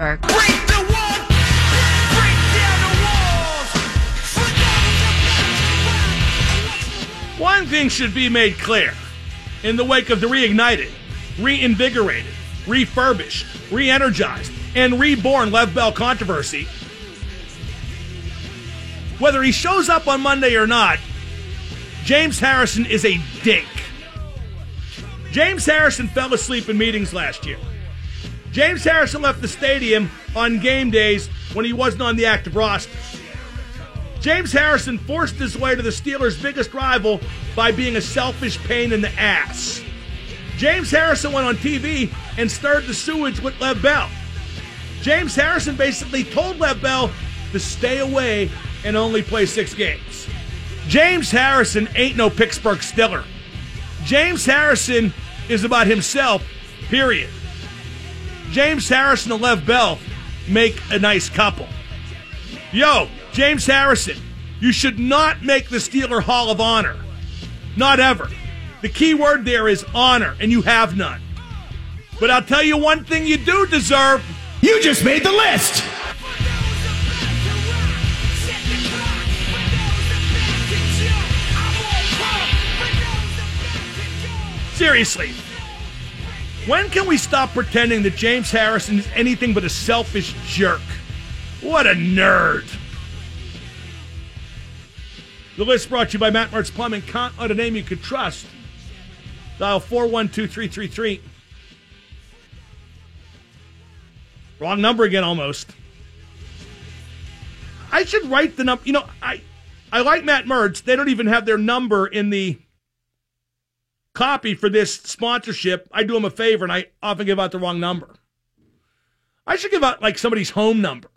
Break the wall, break down the walls. One thing should be made clear. In the wake of the reignited, reinvigorated, refurbished, re-energized, and reborn Lev Bell controversy, whether he shows up on Monday or not, James Harrison is a dink. James Harrison fell asleep in meetings last year. James Harrison left the stadium on game days when he wasn't on the active roster. James Harrison forced his way to the Steelers' biggest rival by being a selfish pain in the ass. James Harrison went on TV and stirred the sewage with Lev Bell. James Harrison basically told Lev Bell to stay away and only play 6 games. James Harrison ain't no Pittsburgh Steeler. James Harrison is about himself, period. James Harrison and Lev Bell make a nice couple. Yo, James Harrison, you should not make the Steeler Hall of Honor. Not ever. The key word there is honor, and you have none. But I'll tell you one thing you do deserve. You just made the list. Seriously. When can we stop pretending that James Harrison is anything but a selfish jerk? What a nerd. The list brought to you by Matt Marks Plumbing. Count on a name you could trust. Dial 412-333. Wrong number again almost. I should write the number. You know, I like Matt Mertz. They don't even have their number in the copy for this sponsorship. I do him a favor, and I often give out the wrong number. I should give out, like, somebody's home number.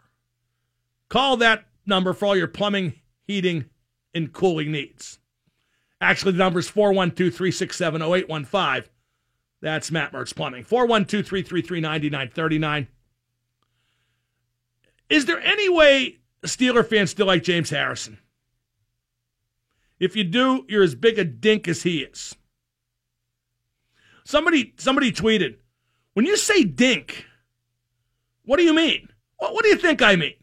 Call that number for all your plumbing, heating, and cooling needs. Actually, the number is 412-367-0815. That's Matt Mertz Plumbing. 412-333-9939. Is there any way Steeler fans still like James Harrison? If you do, you're as big a dink as he is. Somebody tweeted, when you say dink, what do you mean? What do you think I mean?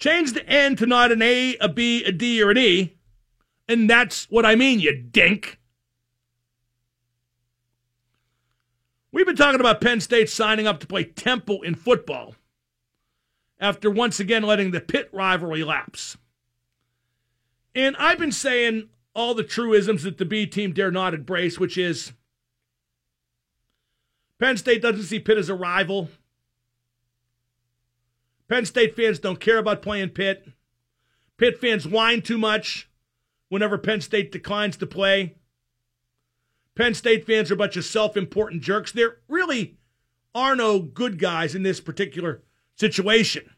Change the N to not an A, a B, a D, or an E, and that's what I mean, you dink. We've been talking about Penn State signing up to play Temple in football after once again letting the Pitt rivalry lapse. And I've been saying all the truisms that the B team dare not embrace, which is Penn State doesn't see Pitt as a rival. Penn State fans don't care about playing Pitt. Pitt fans whine too much whenever Penn State declines to play. Penn State fans are a bunch of self-important jerks. There really are no good guys in this particular situation.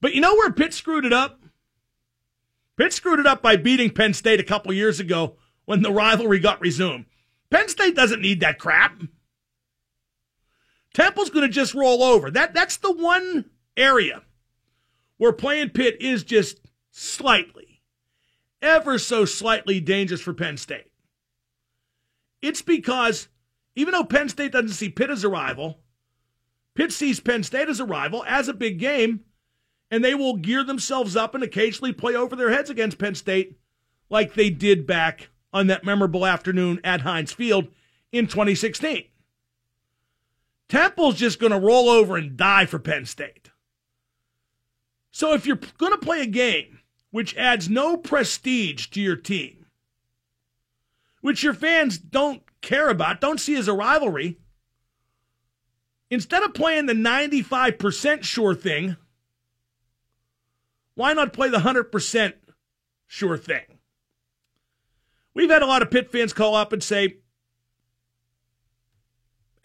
But you know where Pitt screwed it up? Pitt screwed it up by beating Penn State a couple years ago when the rivalry got resumed. Penn State doesn't need that crap. Temple's going to just roll over. That's the one area where playing Pitt is just slightly, ever so slightly dangerous for Penn State. It's because even though Penn State doesn't see Pitt as a rival, Pitt sees Penn State as a rival, as a big game, and they will gear themselves up and occasionally play over their heads against Penn State like they did back on that memorable afternoon at Heinz Field in 2016. Temple's just going to roll over and die for Penn State. So if you're going to play a game which adds no prestige to your team, which your fans don't care about, don't see as a rivalry, instead of playing the 95% sure thing, why not play the 100% sure thing? We've had a lot of Pitt fans call up and say,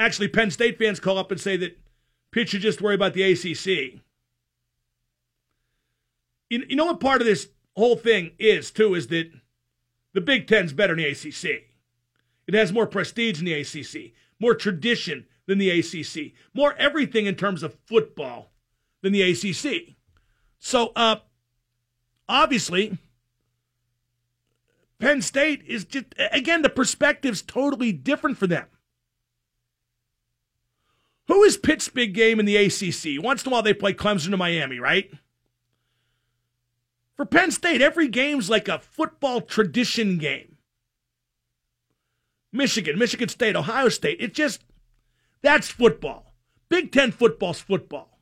actually Penn State fans call up and say that Pitt should just worry about the ACC. You know what part of this whole thing is, too, is that the Big Ten's better than the ACC. It has more prestige than the ACC, more tradition than the ACC, more everything in terms of football than the ACC. So, obviously, Penn State is just, again, the perspective's totally different for them. Who is Pitt's big game in the ACC? Once in a while they play Clemson to Miami, right? For Penn State, every game's like a football tradition game. Michigan, Michigan State, Ohio State. It just, that's football. Big Ten football's football.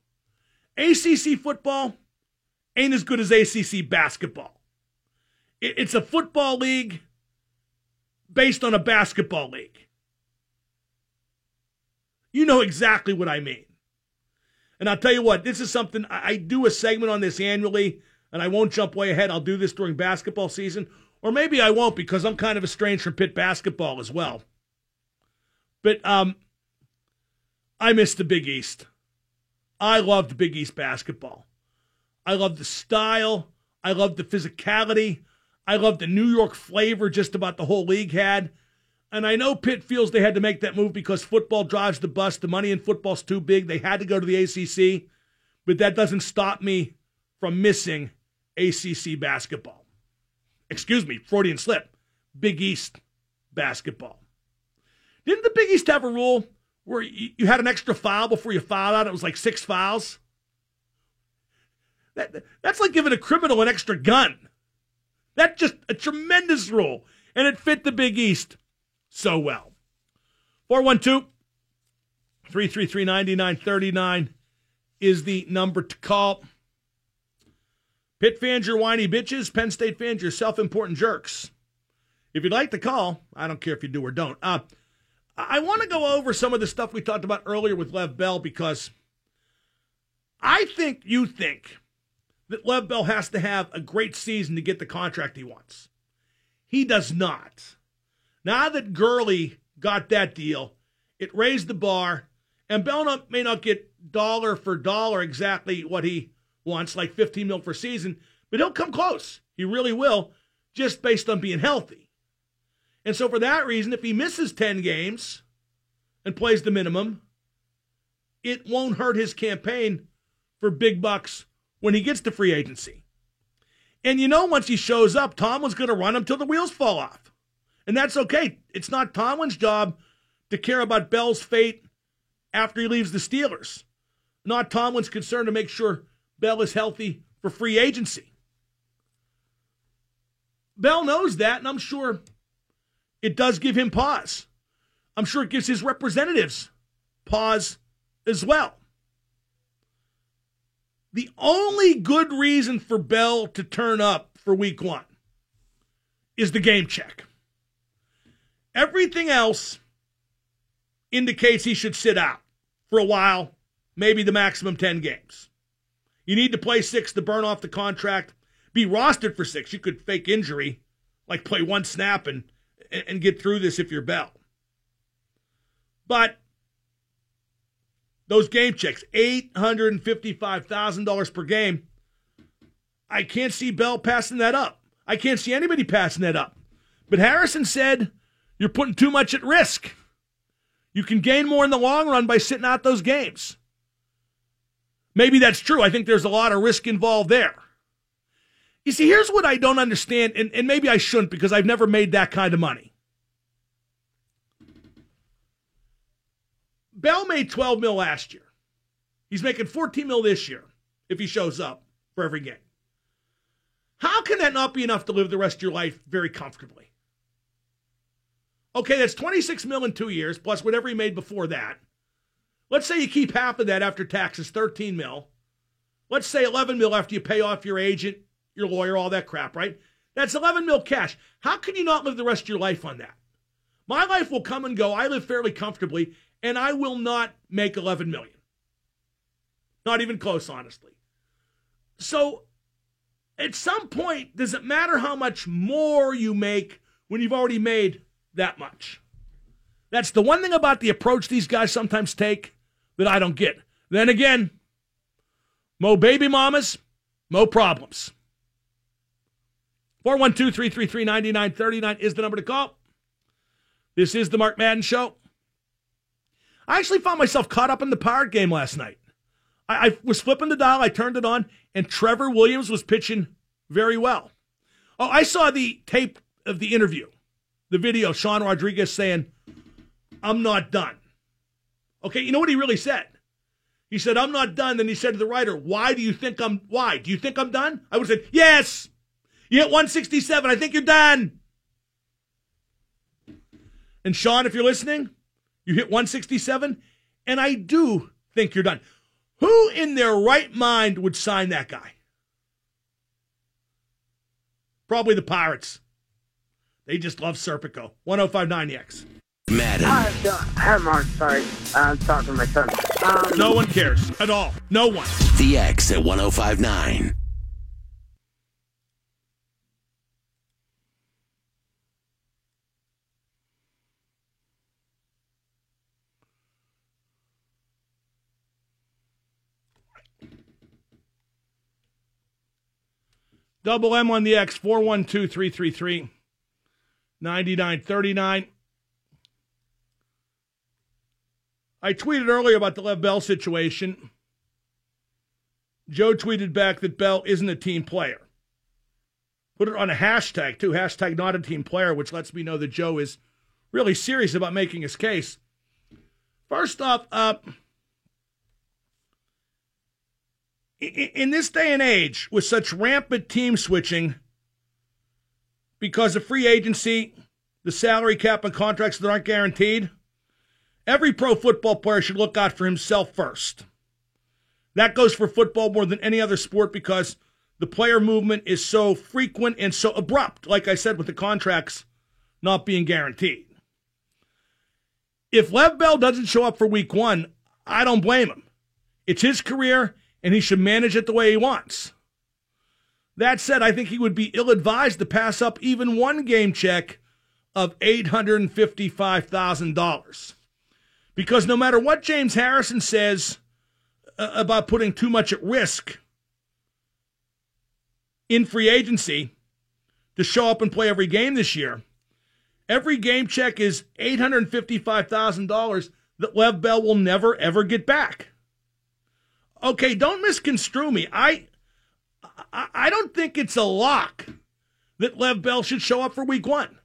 ACC football ain't as good as ACC basketball. It's a football league based on a basketball league. You know exactly what I mean. And I'll tell you what, this is something, I do a segment on this annually, and I won't jump way ahead. I'll do this during basketball season. Or maybe I won't, because I'm kind of estranged from Pitt basketball as well. But I miss the Big East. I loved Big East basketball. I loved the style. I loved the physicality. I loved the New York flavor just about the whole league had. And I know Pitt feels they had to make that move because football drives the bus. The money in football's too big. They had to go to the ACC. But that doesn't stop me from missing ACC basketball. Excuse me, Freudian slip. Big East basketball. Didn't the Big East have a rule where you had an extra foul before you fouled out? It was like 6 fouls. That's like giving a criminal an extra gun. That's just a tremendous rule. And it fit the Big East so well. 412-333-9939 is the number to call. Pitt fans, you're whiny bitches. Penn State fans, you're self-important jerks. If you'd like to call, I don't care if you do or don't. I want to go over some of the stuff we talked about earlier with Lev Bell, because I think you think that Lev Bell has to have a great season to get the contract he wants. He does not. Now that Gurley got that deal, it raised the bar, and Bell may not get dollar for dollar exactly what he wants, like $15 million per season, but he'll come close. He really will, just based on being healthy. And so for that reason, if he misses 10 games and plays the minimum, it won't hurt his campaign for big bucks when he gets to free agency. And you know, once he shows up, Tomlin's going to run him till the wheels fall off. And that's okay. It's not Tomlin's job to care about Bell's fate after he leaves the Steelers. Not Tomlin's concern to make sure Bell is healthy for free agency. Bell knows that, and I'm sure it does give him pause. I'm sure it gives his representatives pause as well. The only good reason for Bell to turn up for week one is the game check. Everything else indicates he should sit out for a while, maybe the maximum 10 games. You need to play 6 to burn off the contract. Be rostered for 6. You could fake injury, like play 1 snap and get through this if you're Bell. But those game checks, $855,000 per game, I can't see Bell passing that up. I can't see anybody passing that up. But Harrison said, you're putting too much at risk. You can gain more in the long run by sitting out those games. Maybe that's true. I think there's a lot of risk involved there. You see, here's what I don't understand, and maybe I shouldn't, because I've never made that kind of money. Bell made $12 million last year. He's making $14 million this year if he shows up for every game. How can that not be enough to live the rest of your life very comfortably? Okay, that's $26 million in 2 years, plus whatever he made before that. Let's say you keep half of that after taxes, $13 million. Let's say $11 million after you pay off your agent, your lawyer, all that crap, right? That's $11 million cash. How can you not live the rest of your life on that? My life will come and go. I live fairly comfortably, and I will not make $11 million. Not even close, honestly. So at some point, does it matter how much more you make when you've already made that much? That's the one thing about the approach these guys sometimes take that I don't get. Then again, mo baby mamas, mo problems. 412-333-9939 is the number to call. This is the Mark Madden Show. I actually found myself caught up in the Pirate game last night. I was flipping the dial, I turned it on, and Trevor Williams was pitching very well. Oh, I saw the tape of the interview, the video, Sean Rodriguez saying, I'm not done. Okay, you know what he really said? He said, I'm not done. Then he said to the writer, why? Do you think I'm done? I would have said, yes. You hit 167. I think you're done. And Sean, if you're listening, you hit 167, and I do think you're done. Who in their right mind would sign that guy? Probably the Pirates. They just love Serpico. 105.9 The X. Madden. I'm talking to my son. No one cares at all. No one. The X at 105.9. Double M on the X, 412-333-9939. I tweeted earlier about the Lev Bell situation. Joe tweeted back that Bell isn't a team player. Put it on a hashtag, too, hashtag not a team player, which lets me know that Joe is really serious about making his case. First off, in this day and age, with such rampant team switching because of free agency, the salary cap and contracts that aren't guaranteed, every pro football player should look out for himself first. That goes for football more than any other sport because the player movement is so frequent and so abrupt, like I said, with the contracts not being guaranteed. If Lev Bell doesn't show up for week one, I don't blame him. It's his career, and he should manage it the way he wants. That said, I think he would be ill-advised to pass up even one game check of $855,000. Because no matter what James Harrison says about putting too much at risk in free agency to show up and play every game this year, every game check is $855,000 that Lev Bell will never, ever get back. Okay, don't misconstrue me. I don't think it's a lock that Lev Bell should show up for week one.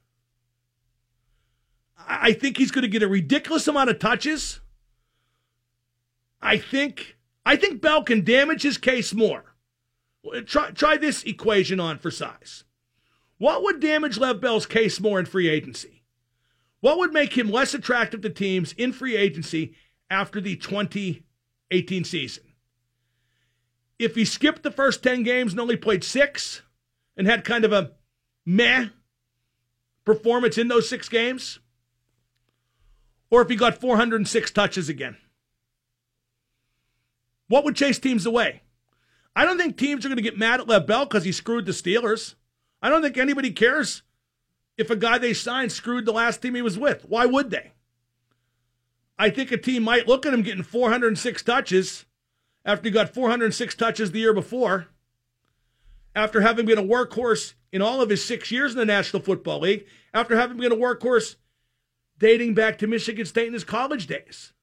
I think he's going to get a ridiculous amount of touches. I think Bell can damage his case more. Try this equation on for size. What would damage Lev Bell's case more in free agency? What would make him less attractive to teams in free agency after the 2018 season? If he skipped the first 10 games and only played 6 and had kind of a meh performance in those 6 games, or if he got 406 touches again, what would chase teams away? I don't think teams are going to get mad at Lev Bell because he screwed the Steelers. I don't think anybody cares if a guy they signed screwed the last team he was with. Why would they? I think a team might look at him getting 406 touches after he got 406 touches the year before, after having been a workhorse in all of his 6 years in the National Football League, after having been a workhorse dating back to Michigan State in his college days.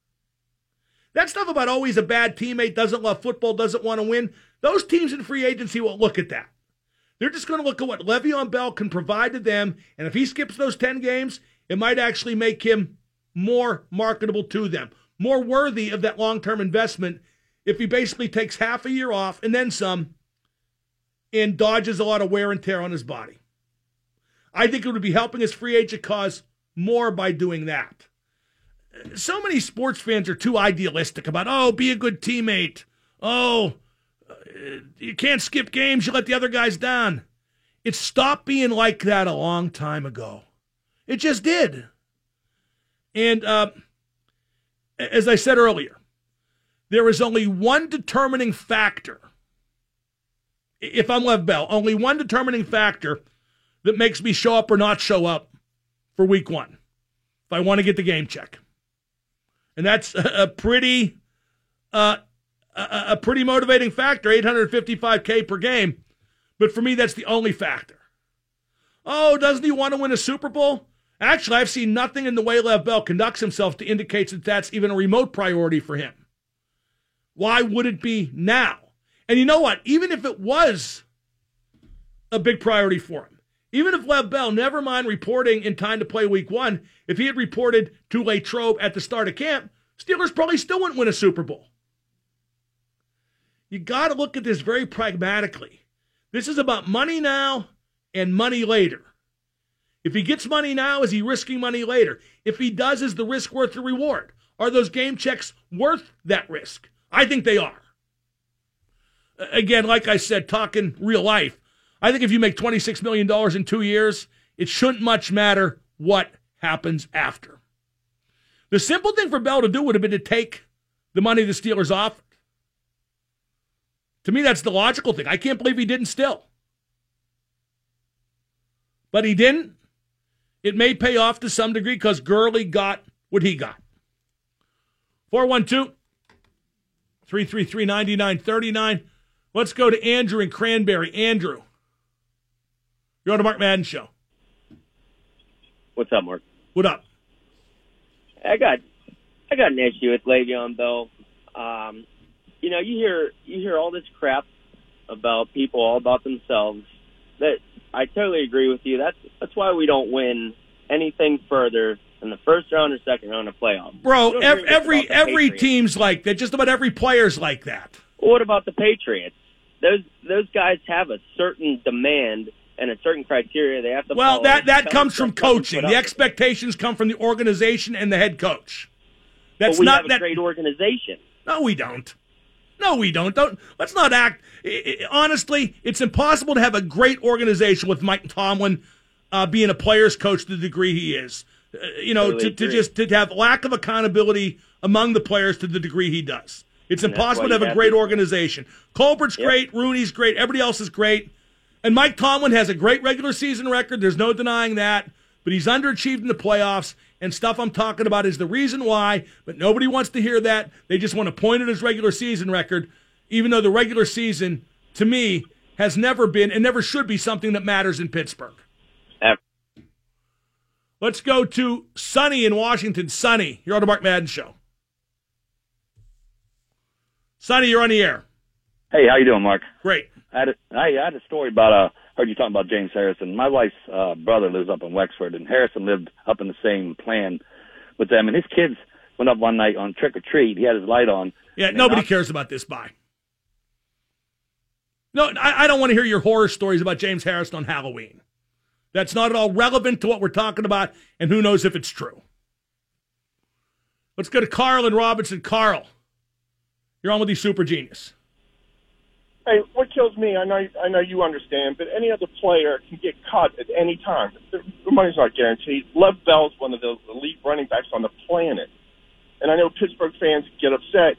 That stuff about always a bad teammate, doesn't love football, doesn't want to win, those teams in free agency won't look at that. They're just going to look at what Le'Veon Bell can provide to them, and if he skips those 10 games, it might actually make him more marketable to them, more worthy of that long-term investment if he basically takes half a year off and then some and dodges a lot of wear and tear on his body. I think it would be helping his free agent cause more by doing that. So many sports fans are too idealistic about, be a good teammate. You can't skip games, you let the other guys down. It stopped being like that a long time ago. It just did. And as I said earlier, there is only one determining factor. If I'm Lev Bell, only one determining factor that makes me show up or not show up for week one, if I want to get the game check. And that's a pretty motivating factor, $855K per game. But for me, that's the only factor. Doesn't he want to win a Super Bowl? Actually, I've seen nothing in the way Lev Bell conducts himself to indicate that that's even a remote priority for him. Why would it be now? And you know what? Even if it was a big priority for him, even if Lev Bell, never mind reporting in time to play week one, if he had reported to Latrobe at the start of camp, Steelers probably still wouldn't win a Super Bowl. You got to look at this very pragmatically. This is about money now and money later. If he gets money now, is he risking money later? If he does, is the risk worth the reward? Are those game checks worth that risk? I think they are. Again, like I said, talking real life, I think if you make $26 million in 2 years, it shouldn't much matter what happens after. The simple thing for Bell to do would have been to take the money the Steelers offered. To me, that's the logical thing. I can't believe he didn't still. But he didn't. It may pay off to some degree because Gurley got what he got. 412-333-9939. Let's go to Andrew in Cranberry. Andrew, you're on the Mark Madden Show. What's up, Mark? What up? I got an issue with Le'Veon Bell. You know, you hear all this crap about people, all about themselves. That I totally agree with you. That's why we don't win anything further than the first round or second round of playoffs. Bro, every team's like that. Just about every player's like that. Well, what about the Patriots? Those guys have a certain demand and a certain criteria they have to follow. Well, that comes from coaching. The expectations come from the organization and the head coach. That's but we not have a that great organization. No, we don't. No, we don't. Let's not act. Honestly, it's impossible to have a great organization with Mike Tomlin being a player's coach to the degree he is. You know, totally to have lack of accountability among the players to the degree he does. It's impossible to have a great organization. Colbert's great. Rooney's great. Everybody else is great. And Mike Tomlin has a great regular season record. There's no denying that. But he's underachieved in the playoffs. And stuff I'm talking about is the reason why, but nobody wants to hear that. They just want to point at his regular season record, even though the regular season, to me, has never been and never should be something that matters in Pittsburgh. Ever. Let's go to Sonny in Washington. Sonny, you're on the Mark Madden Show. Sonny, you're on the air. Hey, how you doing, Mark? Great. I had a story about heard you talking about James Harrison. My wife's brother lives up in Wexford, and Harrison lived up in the same plan with them. And his kids went up one night on trick or treat. He had his light on. Yeah, nobody cares about this. Bye. No, I don't want to hear your horror stories about James Harrison on Halloween. That's not at all relevant to what we're talking about, and who knows if it's true. Let's go to Carl and Robinson. Carl, you're on with the Super Genius. Hey, what kills me, I know you understand, but any other player can get cut at any time. The money's not guaranteed. Lev Bell's one of the elite running backs on the planet. And I know Pittsburgh fans get upset,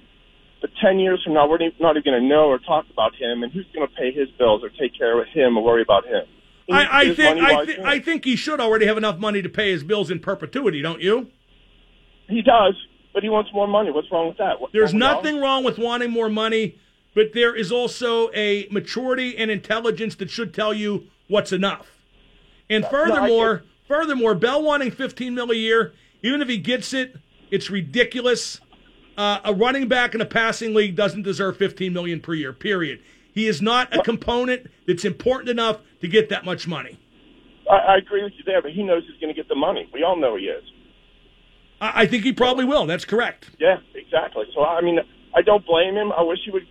but 10 years from now, we're not even going to know or talk about him, and who's going to pay his bills or take care of him or worry about him? I think he should already have enough money to pay his bills in perpetuity, don't you? He does, but he wants more money. What's wrong with that? There's nothing wrong with wanting more money. But there is also a maturity and intelligence that should tell you what's enough. And furthermore, Bell wanting $15 million a year, even if he gets it, it's ridiculous. A running back in a passing league doesn't deserve $15 million per year. Period. He is not a component that's important enough to get that much money. I agree with you there, but he knows he's going to get the money. We all know he is. I think he probably will. That's correct. Yeah, exactly. So I mean, I don't blame him. I wish he would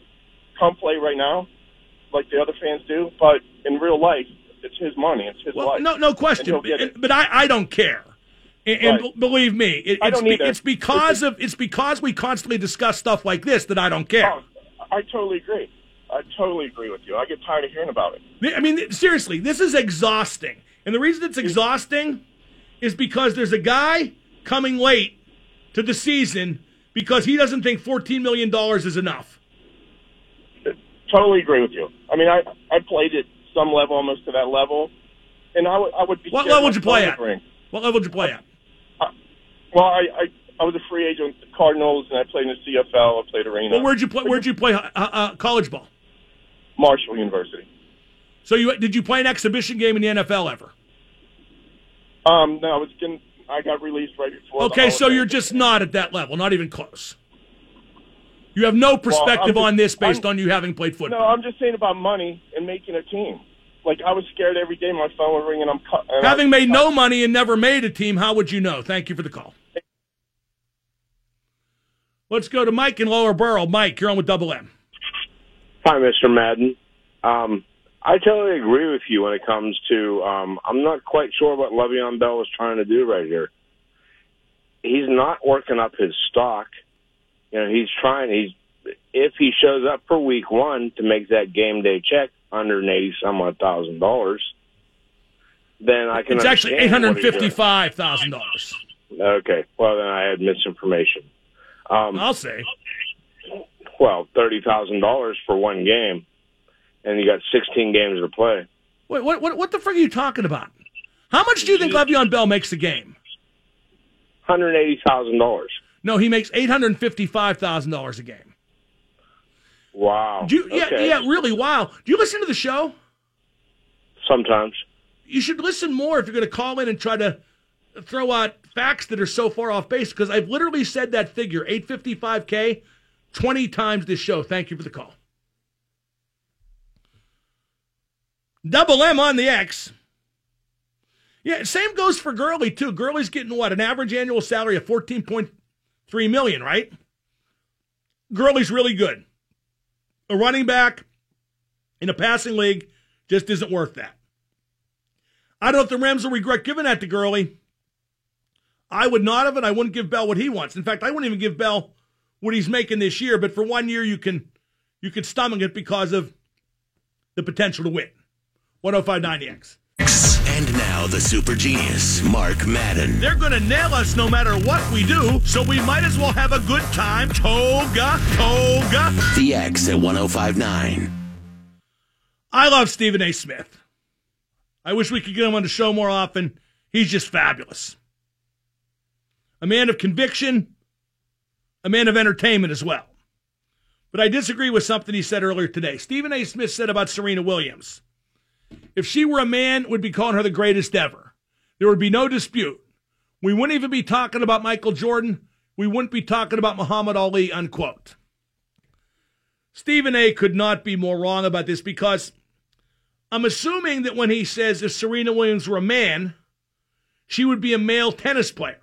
come play right now, like the other fans do, but in real life, it's his money. It's his life. No question. But I don't care. And believe me, it's because we constantly discuss stuff like this that I don't care. Oh, I totally agree. I totally agree with you. I get tired of hearing about it. I mean, seriously, this is exhausting. And the reason it's exhausting is because there's a guy coming late to the season because he doesn't think $14 million is enough. Totally agree with you. I mean, I played at some level, almost to that level, and I would be. What level did you play at? What level did you play at? Well, I was a free agent with the Cardinals, and I played in the CFL. I played arena. Well, where'd you play college ball? Marshall University. So did you play an exhibition game in the NFL ever? No, I got released right before. Okay, so you're just not at that level, not even close. You have no perspective on this based on you having played football. No, I'm just saying about money and making a team. Like, I was scared every day my phone would ring and I'm cut. Having made no money and never made a team, how would you know? Thank you for the call. Let's go to Mike in Lower Borough. Mike, you're on with Double M. Hi, Mr. Madden. I totally agree with you when it comes to I'm not quite sure what Le'Veon Bell was trying to do right here. He's not working up his stock. You know, if he shows up for week one to make that game day check, $180,000, then I can. It's actually $855,000. Okay, well then I had misinformation. I'll say, well, $30,000 for one game, and you got 16 games to play. Wait, what the frick are you talking about? How much do you think Le'Veon Bell makes a game? $180,000. No, he makes $855,000 a game. Wow. Really, wow. Do you listen to the show? Sometimes. You should listen more if you're going to call in and try to throw out facts that are so far off base, because I've literally said that figure, $855K, 20 times this show. Thank you for the call. Double M on the X. Yeah, same goes for Gurley, too. Gurley's getting, an average annual salary of $14.3 million, right? Gurley's really good. A running back in a passing league just isn't worth that. I don't know if the Rams will regret giving that to Gurley. I would not have, and I wouldn't give Bell what he wants. In fact, I wouldn't even give Bell what he's making this year, but for 1 year you can stomach it because of the potential to win. 105.9 The X. And now the super genius, Mark Madden. They're going to nail us no matter what we do, so we might as well have a good time. Toga. The X at 105.9. I love Stephen A. Smith. I wish we could get him on the show more often. He's just fabulous. A man of conviction, a man of entertainment as well. But I disagree with something he said earlier today. Stephen A. Smith said about Serena Williams, if she were a man, we'd be calling her the greatest ever. There would be no dispute. We wouldn't even be talking about Michael Jordan. We wouldn't be talking about Muhammad Ali, unquote. Stephen A. could not be more wrong about this, because I'm assuming that when he says if Serena Williams were a man, she would be a male tennis player.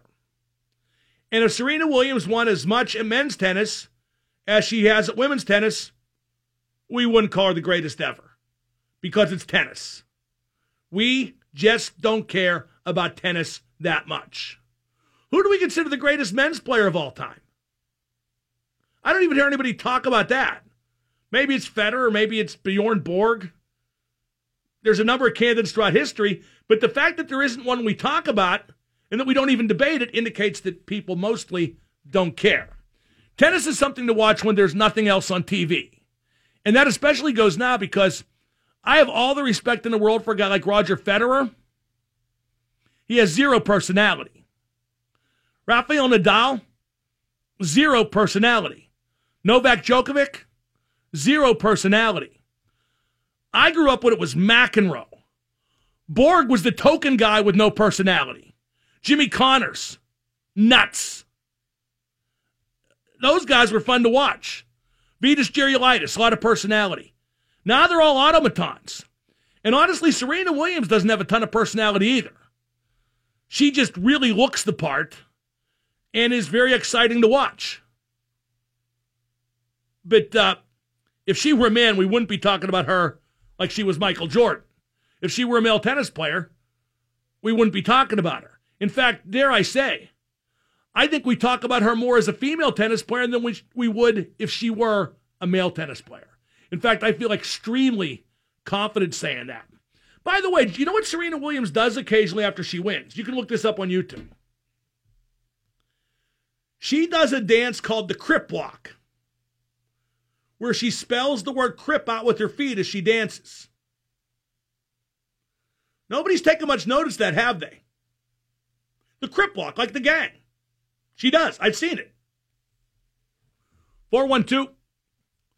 And if Serena Williams won as much at men's tennis as she has at women's tennis, we wouldn't call her the greatest ever. Because it's tennis. We just don't care about tennis that much. Who do we consider the greatest men's player of all time? I don't even hear anybody talk about that. Maybe it's Federer, maybe it's Bjorn Borg. There's a number of candidates throughout history, but the fact that there isn't one we talk about and that we don't even debate it indicates that people mostly don't care. Tennis is something to watch when there's nothing else on TV. And that especially goes now because I have all the respect in the world for a guy like Roger Federer. He has zero personality. Rafael Nadal, zero personality. Novak Djokovic, zero personality. I grew up when it was McEnroe. Borg was the token guy with no personality. Jimmy Connors, nuts. Those guys were fun to watch. Vitas Gerulaitis, a lot of personality. Now they're all automatons. And honestly, Serena Williams doesn't have a ton of personality either. She just really looks the part and is very exciting to watch. But if she were a man, we wouldn't be talking about her like she was Michael Jordan. If she were a male tennis player, we wouldn't be talking about her. In fact, dare I say, I think we talk about her more as a female tennis player than we would if she were a male tennis player. In fact, I feel extremely confident saying that. By the way, do you know what Serena Williams does occasionally after she wins? You can look this up on YouTube. She does a dance called the Crip Walk, where she spells the word Crip out with her feet as she dances. Nobody's taken much notice of that, have they? The Crip Walk, like the gang. She does. I've seen it. 412.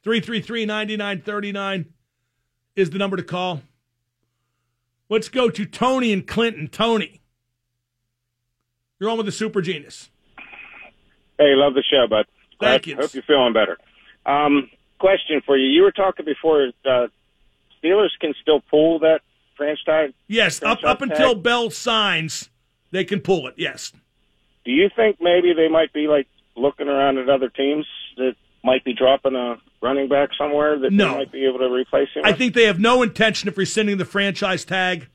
333-9939 is the number to call. Let's go to Tony and Clinton. Tony, you're on with the super genius. Hey, love the show, bud. Thank you. Hope you're feeling better. Question for you. You were talking before, Steelers can still pull that franchise? Yes, up until Bell signs, they can pull it, yes. Do you think maybe they might be like looking around at other teams that might be dropping a running back somewhere that they might be able to replace him? I think they have no intention of rescinding the franchise tag,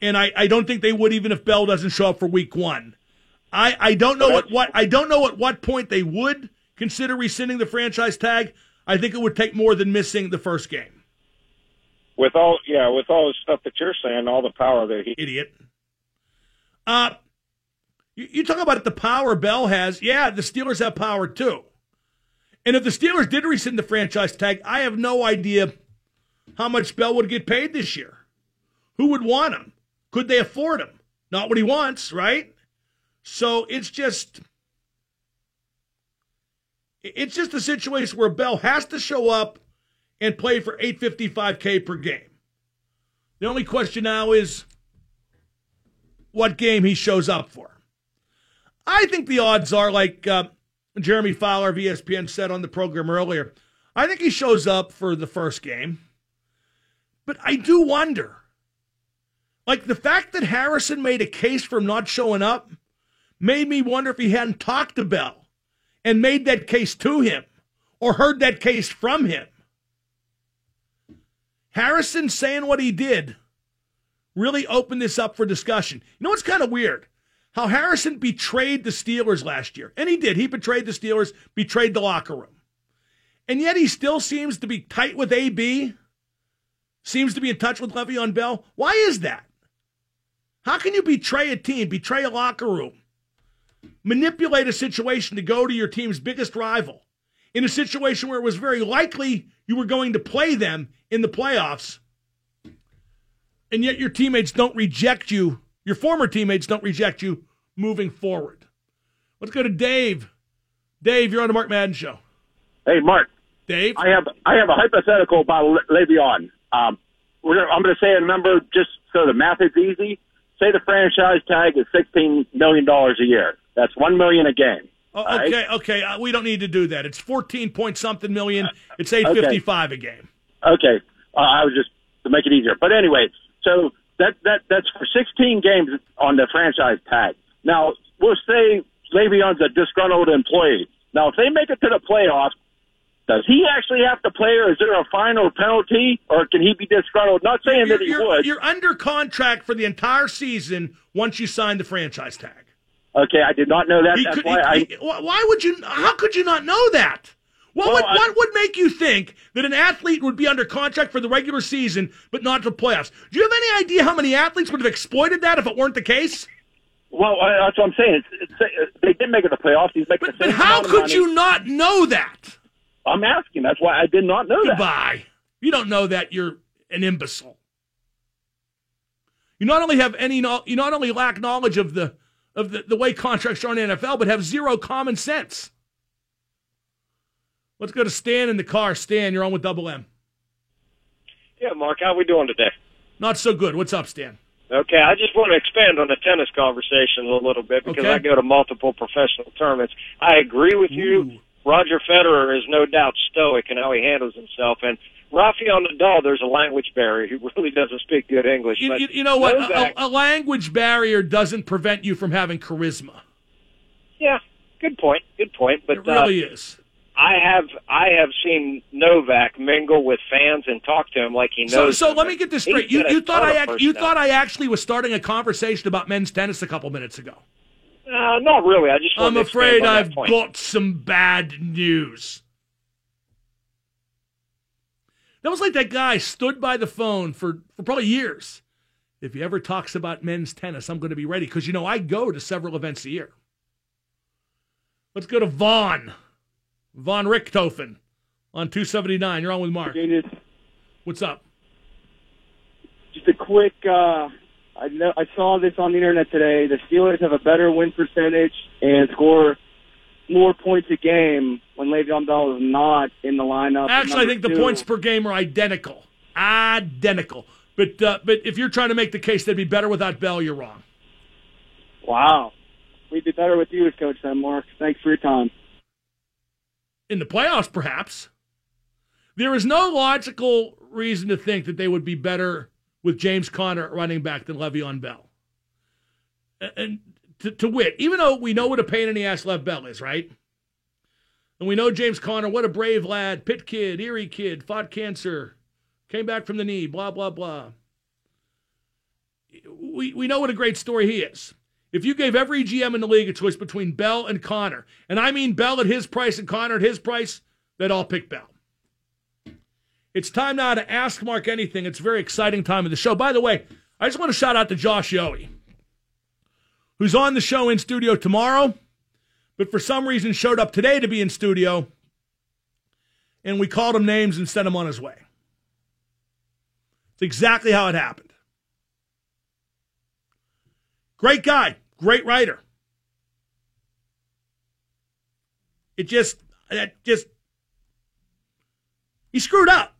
and I don't think they would even if Bell doesn't show up for Week One. I don't know at what point they would consider rescinding the franchise tag. I think it would take more than missing the first game. With all the stuff that you're saying, all the power that he idiot. You talk about the power Bell has. Yeah, the Steelers have power too. And if the Steelers did rescind the franchise tag, I have no idea how much Bell would get paid this year. Who would want him? Could they afford him? Not what he wants, right? So it's just a situation where Bell has to show up and play for $855K per game. The only question now is what game he shows up for. I think the odds are like Jeremy Fowler of ESPN said on the program earlier. I think he shows up for the first game. But I do wonder. Like, the fact that Harrison made a case for him not showing up made me wonder if he hadn't talked to Bell and made that case to him or heard that case from him. Harrison saying what he did really opened this up for discussion. You know what's kind of weird? How Harrison betrayed the Steelers last year. And he did. He betrayed the Steelers, betrayed the locker room. And yet he still seems to be tight with AB, seems to be in touch with Le'Veon Bell. Why is that? How can you betray a team, betray a locker room, manipulate a situation to go to your team's biggest rival in a situation where it was very likely you were going to play them in the playoffs, and yet your teammates don't reject you, your former teammates don't reject you moving forward? Let's go to Dave. Dave, you're on the Mark Madden Show. Hey, Mark. Dave? I have a hypothetical about Le'Veon. I'm going to say a number just so the math is easy. Say the franchise tag is $16 million a year. That's $1 million a game. Oh, okay, right? Okay. We don't need to do that. It's 14-point-something million. It's $855 a game. Okay. I was just to make it easier. But anyway, so that's for 16 games on the franchise tag. Now, we'll say Le'Veon's a disgruntled employee. Now, if they make it to the playoffs, does he actually have to play, or is there a fine or penalty, or can he be disgruntled? Not saying that he would. You're under contract for the entire season once you sign the franchise tag. Okay, I did not know that. Why would you? How could you not know that? What would make you think that an athlete would be under contract for the regular season but not the playoffs? Do you have any idea how many athletes would have exploited that if it weren't the case? Well, that's what I'm saying. They did make it to the playoffs. He's making the same amount of money. But how could you not know that? I'm asking. That's why I did not know that. Goodbye. You don't know that. You're an imbecile. You not only have you not only lack knowledge of the way contracts are in the NFL, but have zero common sense. Let's go to Stan in the car. Stan, you're on with Double M. Yeah, Mark, how are we doing today? Not so good. What's up, Stan? Okay, I just want to expand on the tennis conversation a little bit because I go to multiple professional tournaments. I agree with you. Roger Federer is no doubt stoic in how he handles himself. And Rafael Nadal, there's a language barrier. He really doesn't speak good English. You know what? A language barrier doesn't prevent you from having charisma. Yeah, good point. Good point. But it really is. I have seen Novak mingle with fans and talk to him like he knows. So let me get this straight. You thought I actually was starting a conversation about men's tennis a couple minutes ago. Not really. I'm afraid I've got some bad news. That was like that guy stood by the phone for probably years. If he ever talks about men's tennis, I'm going to be ready. Because, you know, I go to several events a year. Let's go to Vaughn. Von Richthofen on 279. You're on with Mark. What's up? Just a quick... I saw this on the internet today. The Steelers have a better win percentage and score more points a game when Le'Veon Bell is not in the lineup. Actually, I think the points per game are identical. But if you're trying to make the case they'd be better without Bell, you're wrong. Wow. We'd be better with you as coach then, Mark. Thanks for your time. In the playoffs, perhaps. There is no logical reason to think that they would be better with James Conner running back than Le'Veon Bell. And to wit, even though we know what a pain in the ass Lev Bell is, right? And we know James Conner, what a brave lad, Pitt kid, Erie kid, fought cancer, came back from the knee, blah, blah, blah. We know what a great story he is. If you gave every GM in the league a choice between Bell and Conner, and I mean Bell at his price and Conner at his price, they'd all pick Bell. It's time now to ask Mark anything. It's a very exciting time of the show. By the way, I just want to shout out to Josh Yowie, who's on the show in studio tomorrow, but for some reason showed up today to be in studio, and we called him names and sent him on his way. It's exactly how it happened. Great guy, great writer. He screwed up.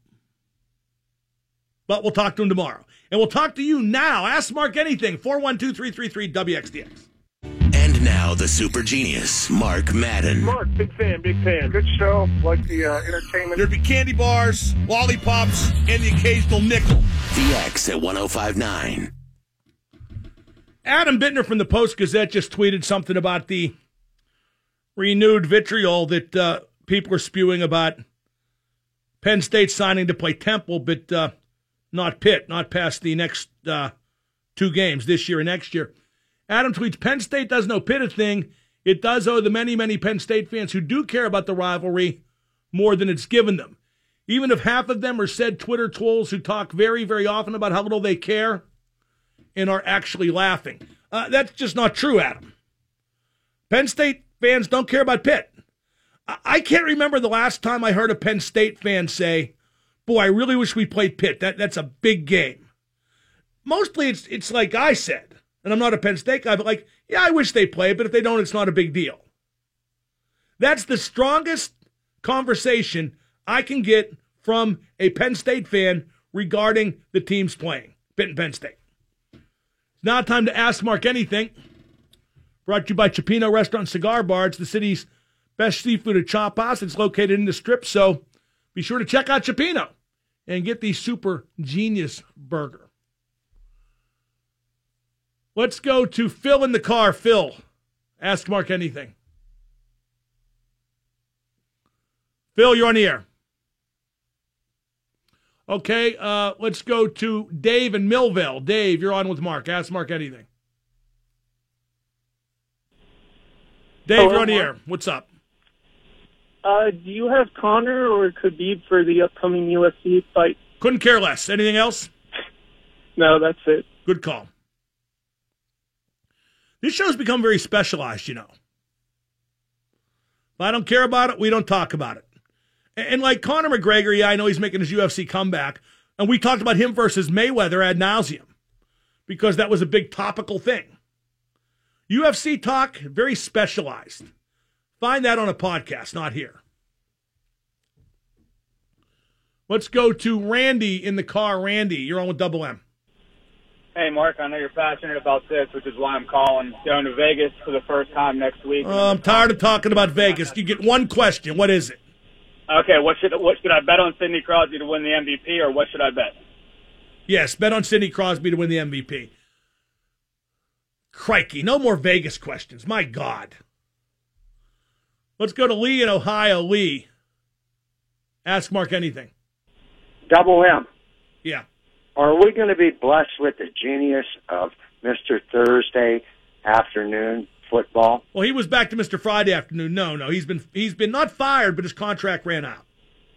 But we'll talk to him tomorrow. And we'll talk to you now. Ask Mark anything. 412-333-WXDX. And now the super genius, Mark Madden. Mark, big fan, big fan. Good show. Like the entertainment. There'd be candy bars, lollipops, and the occasional nickel. VX at 105.9. Adam Bittner from the Post-Gazette just tweeted something about the renewed vitriol that people are spewing about Penn State signing to play Temple, but not Pitt, not past the next two games, this year and next year. Adam tweets, Penn State doesn't owe Pitt a thing. It does owe the many, many Penn State fans who do care about the rivalry more than it's given them. Even if half of them are said Twitter trolls who talk very, very often about how little they care, and are actually laughing. That's just not true, Adam. Penn State fans don't care about Pitt. I can't remember the last time I heard a Penn State fan say, boy, I really wish we played Pitt. That's a big game. Mostly it's like I said, and I'm not a Penn State guy, but like, yeah, I wish they played, but if they don't, it's not a big deal. That's the strongest conversation I can get from a Penn State fan regarding the teams playing, Pitt and Penn State. Now time to ask Mark anything. Brought to you by Cioppino Restaurant Cigar Bar. It's the city's best seafood and chop house. It's located in the Strip, so be sure to check out Cioppino and get the Super Genius Burger. Let's go to Phil in the car. Phil, ask Mark anything. Phil, you're on the air. Okay, let's go to Dave in Millville. Dave, you're on with Mark. Ask Mark anything. Dave, hello, you're on the air. What's up? Do you have Conner or Khabib for the upcoming UFC fight? Couldn't care less. Anything else? No, that's it. Good call. This show's become very specialized, you know. If I don't care about it, we don't talk about it. And like Conor McGregor, yeah, I know he's making his UFC comeback. And we talked about him versus Mayweather ad nauseum because that was a big topical thing. UFC talk, very specialized. Find that on a podcast, not here. Let's go to Randy in the car. Randy, you're on with Double M. Hey, Mark, I know you're passionate about this, which is why I'm calling. Going to Vegas for the first time next week. I'm tired of talking about Vegas. You get one question. What is it? Okay, what should I bet on Sidney Crosby to win the MVP, or what should I bet? Yes, bet on Sidney Crosby to win the MVP. Crikey, no more Vegas questions. My God. Let's go to Lee in Ohio. Lee, ask Mark anything. Double M. Yeah. Are we going to be blessed with the genius of Mr. Thursday afternoon football? Well, he was back to Mr. Friday afternoon. No, he's been not fired, but his contract ran out.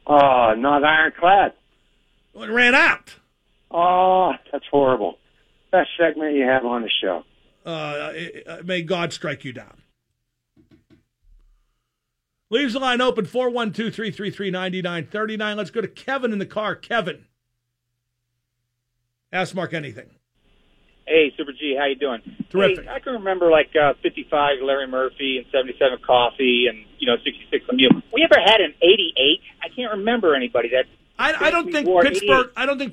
Oh, not ironclad. Well, it ran out. Oh, that's horrible. Best segment you have on the show. May God strike you down. Leaves the line open, 412-333-9939. Let's go to Kevin in the car. Kevin, ask Mark anything. Hey, Super G, how you doing? Terrific. Hey, I can remember like 55 Larry Murphy and 77 Coffee and 66 Lemieux. We ever had an 88? I can't remember anybody that. I don't think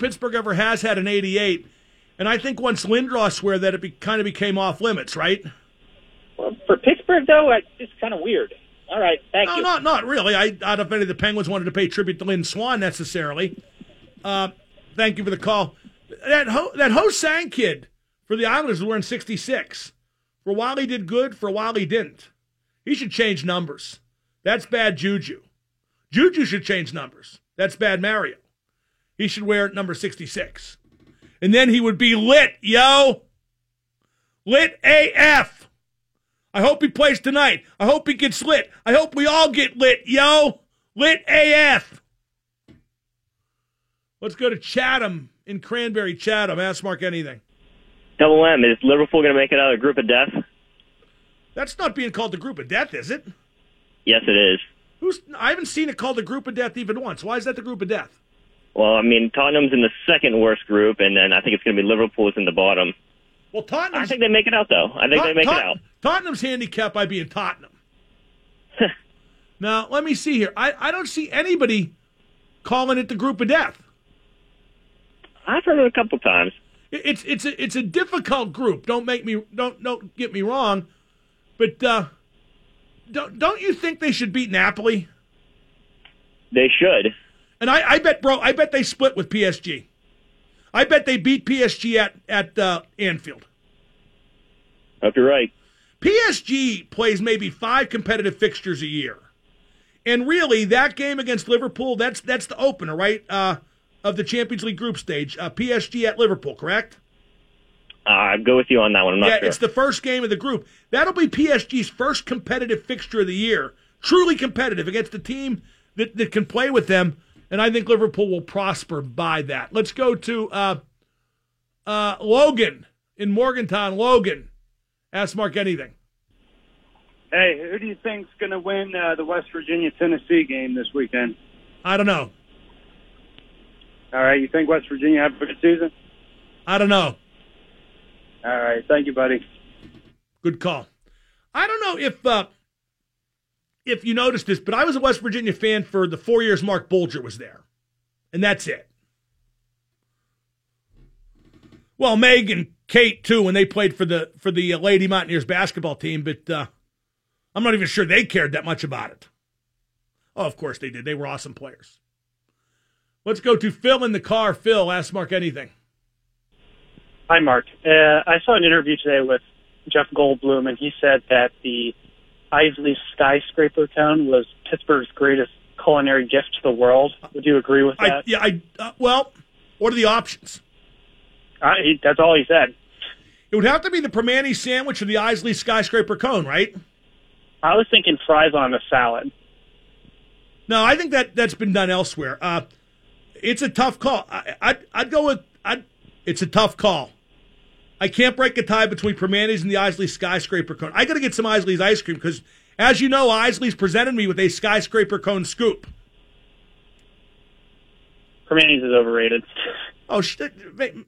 Pittsburgh ever has had an 88. And I think once Lindros swore that it kind of became off limits, right? Well, for Pittsburgh though, it's kind of weird. All right, thank you. No, not really. I don't know if any of the Penguins wanted to pay tribute to Lynn Swann necessarily. Thank you for the call. That Ho-Sang kid for the Islanders were in 66. For a while he did good, for a while he didn't. He should change numbers. That's bad juju. Juju should change numbers. That's bad Mario. He should wear number 66. And then he would be lit, yo. Lit AF. I hope he plays tonight. I hope he gets lit. I hope we all get lit, yo. Lit AF. Let's go to Chatham in Cranberry. Chatham, ask Mark anything. Double M, is Liverpool going to make it out of the group of death? That's not being called the group of death, is it? Yes, it is. I haven't seen it called the group of death even once. Why is that the group of death? Well, I mean, Tottenham's in the second worst group, and then I think it's going to be Liverpool's in the bottom. Well, Tottenham's... I think they make it out, though. I think they make it out. Tottenham's handicapped by being Tottenham. Now, let me see here. I don't see anybody calling it the group of death. I've heard it a couple times. It's a difficult group. Don't get me wrong, but don't you think they should beat Napoli? They should. And I bet they split with PSG. I bet they beat PSG at Anfield. I hope you're right. PSG plays maybe 5 competitive fixtures a year, and really that game against Liverpool, that's the opener, right? Of the Champions League group stage, PSG at Liverpool, correct? I'd go with you on that one. I'm not sure. Yeah, it's the first game of the group. That'll be PSG's first competitive fixture of the year, truly competitive against a team that can play with them, and I think Liverpool will prosper by that. Let's go to Logan in Morgantown. Logan, ask Mark anything. Hey, who do you think's going to win the West Virginia-Tennessee game this weekend? I don't know. All right, you think West Virginia have a good season? I don't know. All right, thank you, buddy. Good call. I don't know if you noticed this, but I was a West Virginia fan for the 4 years Mark Bolger was there, and that's it. Well, Meg and Kate, too, when they played for the Lady Mountaineers basketball team, but I'm not even sure they cared that much about it. Oh, of course they did. They were awesome players. Let's go to Phil in the car. Phil, ask Mark anything. Hi, Mark. I saw an interview today with Jeff Goldblum, and he said that the Isley's skyscraper town was Pittsburgh's greatest culinary gift to the world. Would you agree with that? Well, what are the options? That's all he said. It would have to be the Primanti sandwich or the Isley's skyscraper cone, right? I was thinking fries on a salad. No, I think that's been done elsewhere. It's a tough call. It's a tough call. I can't break a tie between Primanti's and the Isley's skyscraper cone. I got to get some Isley's ice cream because, as you know, Isley's presented me with a skyscraper cone scoop. Primanti's is overrated. Oh,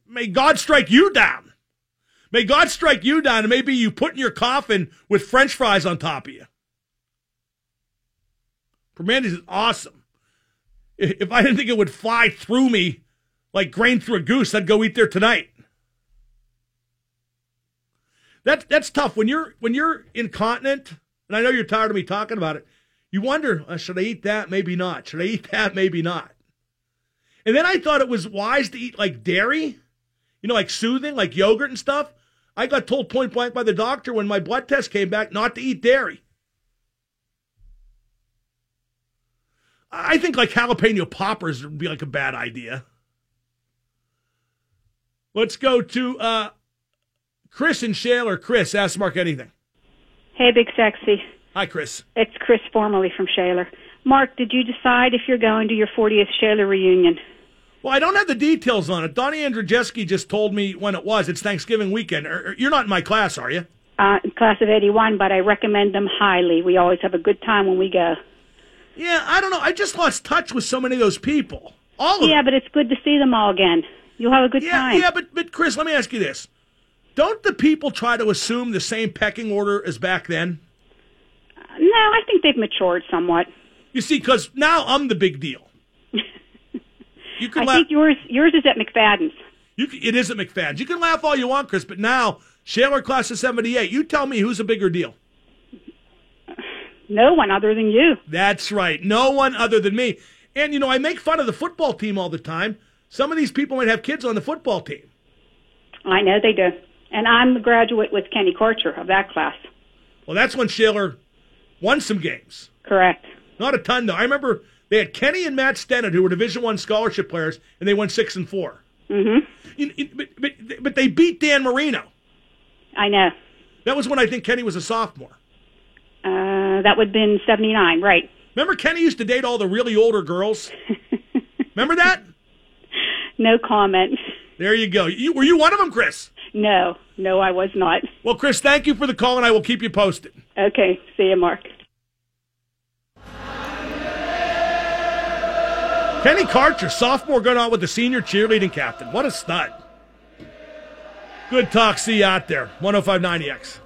may God strike you down. May God strike you down, and maybe you put in your coffin with French fries on top of you. Primanti's is awesome. If I didn't think it would fly through me like grain through a goose, I'd go eat there tonight. That's tough. When you're incontinent, and I know you're tired of me talking about it, you wonder, should I eat that? Maybe not. Should I eat that? Maybe not. And then I thought it was wise to eat like dairy, like soothing, like yogurt and stuff. I got told point blank by the doctor when my blood test came back not to eat dairy. I think like jalapeno poppers would be like a bad idea. Let's go to Chris and Shaler. Chris, ask Mark anything. Hey, Big Sexy. Hi, Chris. It's Chris, formerly from Shaler. Mark, did you decide if you're going to your 40th Shaler reunion? Well, I don't have the details on it. Donnie Andrzejewski just told me when it was. It's Thanksgiving weekend. You're not in my class, are you? Class of 81, but I recommend them highly. We always have a good time when we go. Yeah, I don't know. I just lost touch with so many of those people. Yeah, but it's good to see them all again. You'll have a good time. Yeah, but Chris, let me ask you this. Don't the people try to assume the same pecking order as back then? No, I think they've matured somewhat. You see, because now I'm the big deal. You can I think yours is at McFadden's. It is at McFadden's. You can laugh all you want, Chris, but now, Shaler class of 78, you tell me who's a bigger deal. No one other than you. That's right. No one other than me. And, I make fun of the football team all the time. Some of these people might have kids on the football team. I know they do. And I'm the graduate with Kenny Korcher of that class. Well, that's when Shaler won some games. Correct. Not a ton, though. I remember they had Kenny and Matt Stennett, who were Division I scholarship players, and they won 6-4. Mm-hmm. But they beat Dan Marino. I know. That was when I think Kenny was a sophomore. That would have been 79, right. Remember Kenny used to date all the really older girls? Remember that? No comment. There you go. Were you one of them, Chris? No, I was not. Well, Chris, thank you for the call, and I will keep you posted. Okay. See you, Mark. Kenny Korcher, sophomore, going out with the senior cheerleading captain. What a stud. Good talk. See you out there. 105.9 EX.